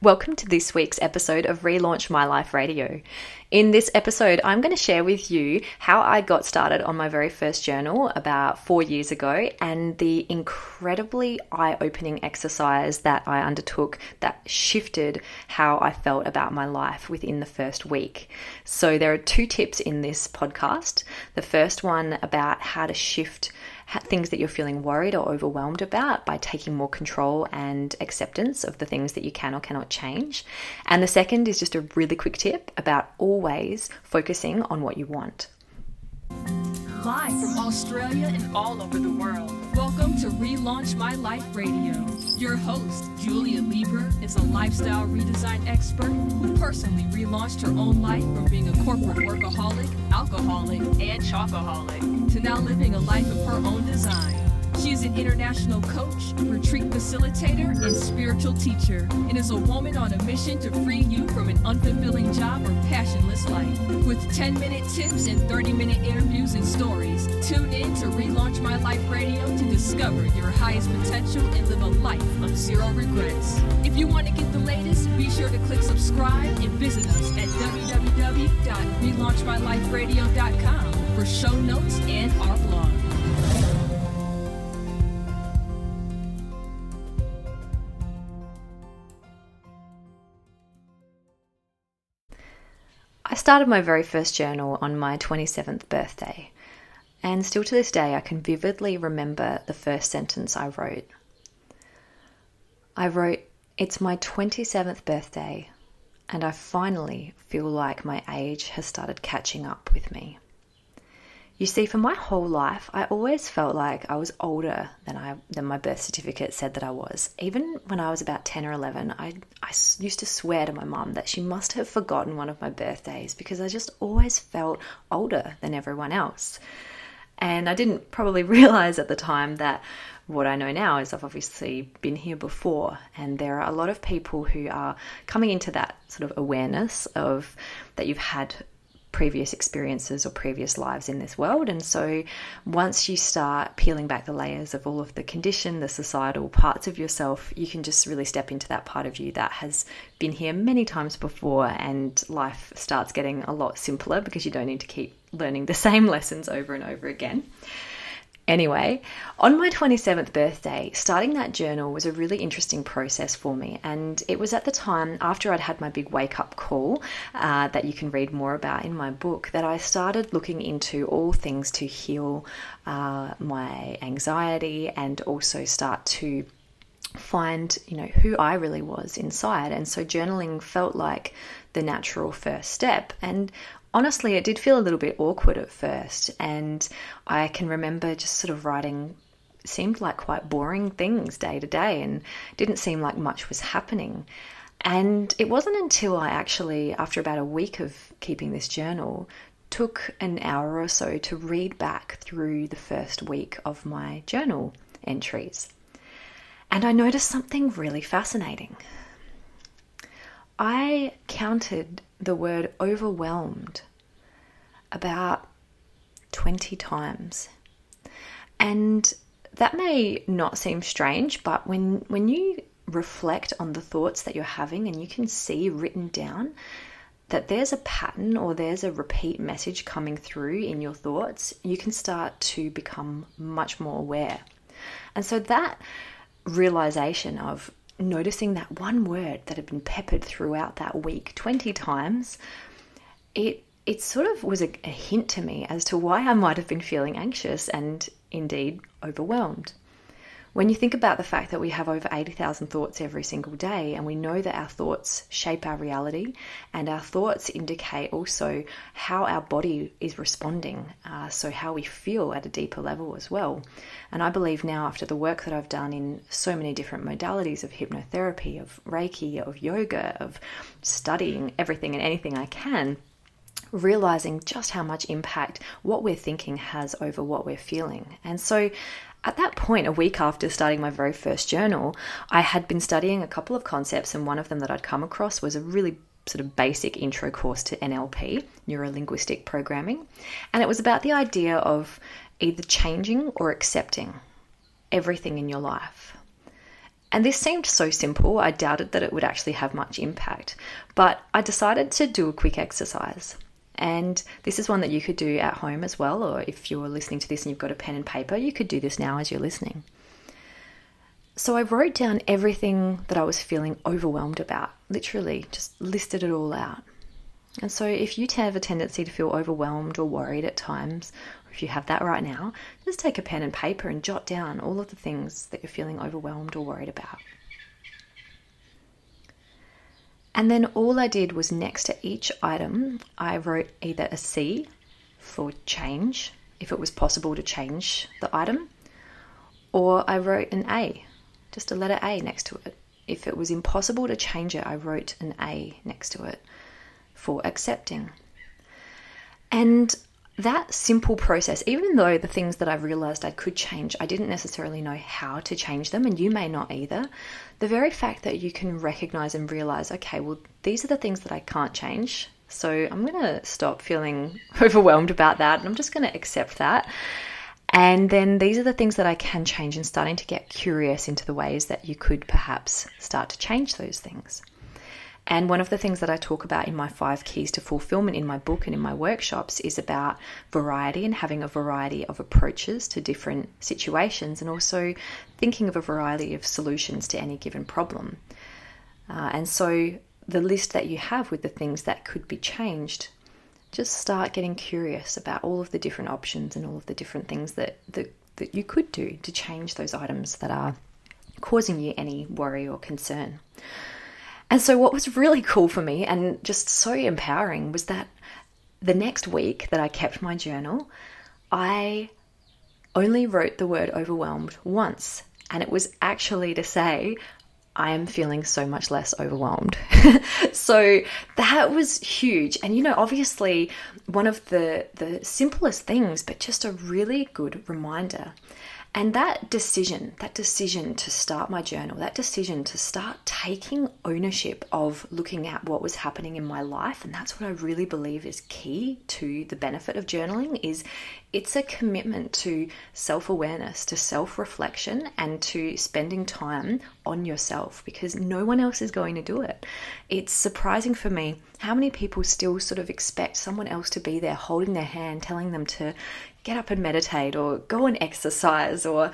Welcome to this week's episode of Relaunch My Life Radio. In this episode, I'm going to share with you how I got started on my very first journal about 4 years ago and the incredibly eye-opening exercise that I undertook that shifted how I felt about my life within the first week. So there are two tips in this podcast. The first one about how to shift things that you're feeling worried or overwhelmed about by taking more control and acceptance of the things that you can or cannot change. And the second is just a really quick tip about always focusing on what you want. Live from Australia and all over the world, welcome to Relaunch My Life Radio. Your host, Julia Lieber, is a lifestyle redesign expert who personally relaunched her own life from being a corporate workaholic, alcoholic, and chocoholic to now living a life of her own design. She is an international coach, retreat facilitator, and spiritual teacher, and is a woman on a mission to free you from an unfulfilling job or passionless life. With 10-minute tips and 30-minute interviews and stories, tune in to Relaunch My Life Radio to discover your highest potential and live a life of zero regrets. If you want to get the latest, be sure to click subscribe and visit us at www.relaunchmyliferadio.com for show notes and our blog. I started my very first journal on my 27th birthday, and still to this day I can vividly remember the first sentence I wrote. I wrote, "It's my 27th birthday, and I finally feel like my age has started catching up with me." You see, for my whole life, I always felt like I was older than my birth certificate said that I was. Even when I was about 10 or 11, I used to swear to my mum that she must have forgotten one of my birthdays because I just always felt older than everyone else. And I didn't probably realize at the time that what I know now is I've obviously been here before, and there are a lot of people who are coming into that sort of awareness of that you've had previous experiences or previous lives in this world. And so once you start peeling back the layers of all of the condition, the societal parts of yourself, you can just really step into that part of you that has been here many times before, and life starts getting a lot simpler because you don't need to keep learning the same lessons over and over again. Anyway, on my 27th birthday, starting that journal was a really interesting process for me. And it was at the time, after I'd had my big wake-up call that you can read more about in my book, that I started looking into all things to heal my anxiety and also start to find, who I really was inside. And so journaling felt like the natural first step. And honestly, it did feel a little bit awkward at first, and I can remember just sort of writing seemed like quite boring things day to day and didn't seem like much was happening. And it wasn't until I actually, after about a week of keeping this journal, took an hour or so to read back through the first week of my journal entries. And I noticed something really fascinating. I counted the word overwhelmed about 20 times. And that may not seem strange, but when you reflect on the thoughts that you're having and you can see written down that there's a pattern or there's a repeat message coming through in your thoughts, you can start to become much more aware. And so that realization of noticing that one word that had been peppered throughout that week 20 times, it sort of was a hint to me as to why I might have been feeling anxious and indeed overwhelmed. When you think about the fact that we have over 80,000 thoughts every single day, and we know that our thoughts shape our reality, and our thoughts indicate also how our body is responding, so how we feel at a deeper level as well. And I believe now, after the work that I've done in so many different modalities of hypnotherapy, of Reiki, of yoga, of studying everything and anything I can, realizing just how much impact what we're thinking has over what we're feeling. And so at that point, a week after starting my very first journal, I had been studying a couple of concepts, and one of them that I'd come across was a really sort of basic intro course to NLP, Neuro Linguistic Programming, and it was about the idea of either changing or accepting everything in your life. And this seemed so simple, I doubted that it would actually have much impact. But I decided to do a quick exercise. And this is one that you could do at home as well, or if you're listening to this and you've got a pen and paper, you could do this now as you're listening. So I wrote down everything that I was feeling overwhelmed about, literally just listed it all out. And so if you have a tendency to feel overwhelmed or worried at times, or if you have that right now, just take a pen and paper and jot down all of the things that you're feeling overwhelmed or worried about. And then all I did was next to each item, I wrote either a C for change, if it was possible to change the item, or I wrote an A, just a letter A next to it. If it was impossible to change it, I wrote an A next to it for accepting. And that simple process, even though the things that I realized I could change, I didn't necessarily know how to change them, and you may not either. The very fact that you can recognize and realize, okay, well, these are the things that I can't change, so I'm going to stop feeling overwhelmed about that, and I'm just going to accept that. And then these are the things that I can change, and starting to get curious into the ways that you could perhaps start to change those things. And one of the things that I talk about in my 5 keys to fulfillment in my book and in my workshops is about variety and having a variety of approaches to different situations, and also thinking of a variety of solutions to any given problem. And so the list that you have with the things that could be changed, just start getting curious about all of the different options and all of the different things that you could do to change those items that are causing you any worry or concern. And so what was really cool for me and just so empowering was that the next week that I kept my journal, I only wrote the word overwhelmed once. And it was actually to say, I am feeling so much less overwhelmed. So that was huge. And, you know, obviously one of the simplest things, but just a really good reminder. And that decision to start my journal, that decision to start taking ownership of looking at what was happening in my life, and that's what I really believe is key to the benefit of journaling, is it's a commitment to self-awareness, to self-reflection, and to spending time on yourself, because no one else is going to do it. It's surprising for me how many people still sort of expect someone else to be there holding their hand, telling them to get up and meditate or go and exercise or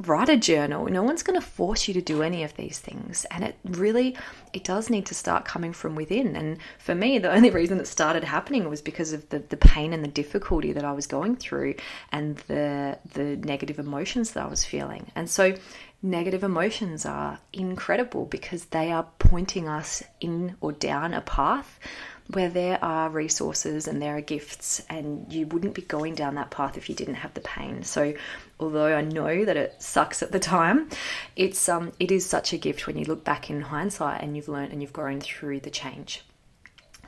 write a journal. No one's going to force you to do any of these things. And it does need to start coming from within. And for me, the only reason it started happening was because of the pain and the difficulty that I was going through and the negative emotions that I was feeling. And so negative emotions are incredible because they are pointing us in or down a path where there are resources and there are gifts, and you wouldn't be going down that path if you didn't have the pain. So although I know that it sucks at the time, it is such a gift when you look back in hindsight and you've learned and you've grown through the change.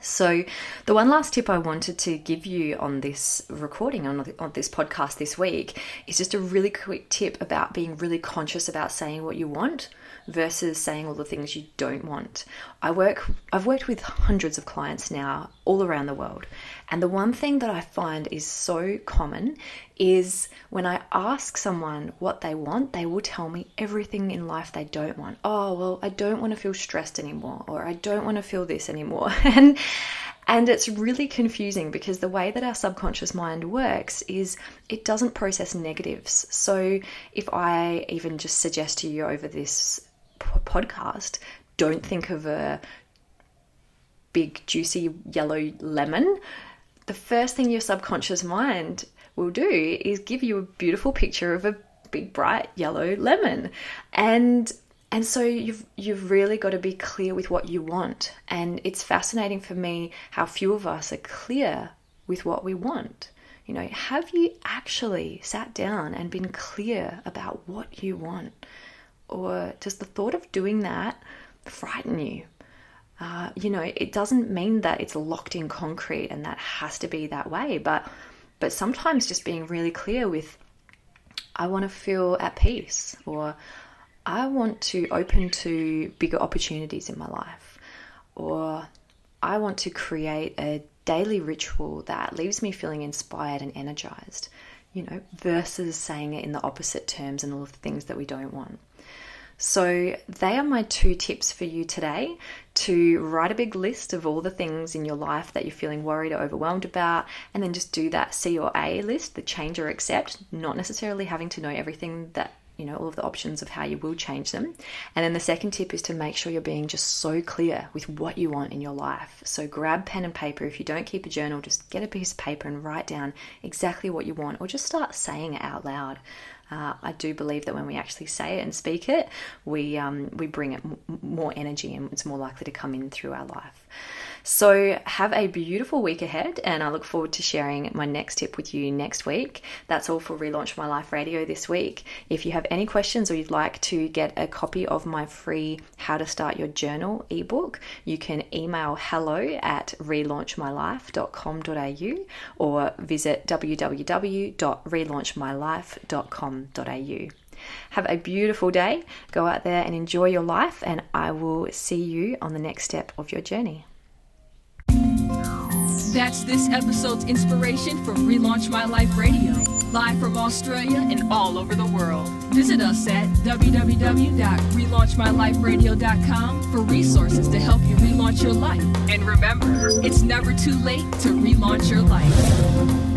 So the one last tip I wanted to give you on this recording, on this podcast this week, is just a really quick tip about being really conscious about saying what you want versus saying all the things you don't want. I've worked with hundreds of clients now all around the world. And the one thing that I find is so common is when I ask someone what they want, they will tell me everything in life they don't want. Oh, well, I don't want to feel stressed anymore, or I don't want to feel this anymore. And it's really confusing because the way that our subconscious mind works is it doesn't process negatives. So if I even just suggest to you over this podcast, don't think of a big juicy yellow lemon, the first thing your subconscious mind will do is give you a beautiful picture of a big bright yellow lemon. And so you've really got to be clear with what you want. And it's fascinating for me how few of us are clear with what we want. You know, have you actually sat down and been clear about what you want? Or does the thought of doing that frighten you? You know, it doesn't mean that it's locked in concrete and that has to be that way. But sometimes just being really clear with, I want to feel at peace, or I want to open to bigger opportunities in my life, or I want to create a daily ritual that leaves me feeling inspired and energized, you know, versus saying it in the opposite terms and all of the things that we don't want. So they are my two tips for you today, to write a big list of all the things in your life that you're feeling worried or overwhelmed about, and then just do that C or A list, the change or accept, not necessarily having to know everything that, you know, all of the options of how you will change them. And then the second tip is to make sure you're being just so clear with what you want in your life. So grab pen and paper. If you don't keep a journal, just get a piece of paper and write down exactly what you want, or just start saying it out loud. I do believe that when we actually say it and speak it, we bring it more energy, and it's more likely to come in through our life. So have a beautiful week ahead, and I look forward to sharing my next tip with you next week. That's all for Relaunch My Life Radio this week. If you have any questions or you'd like to get a copy of my free How to Start Your Journal ebook, you can email hello@relaunchmylife.com.au or visit www.relaunchmylife.com.au. Have a beautiful day. Go out there and enjoy your life, and I will see you on the next step of your journey. That's this episode's inspiration for Relaunch My Life Radio, live from Australia and all over the world. Visit us at www.relaunchmyliferadio.com for resources to help you relaunch your life. And remember, it's never too late to relaunch your life.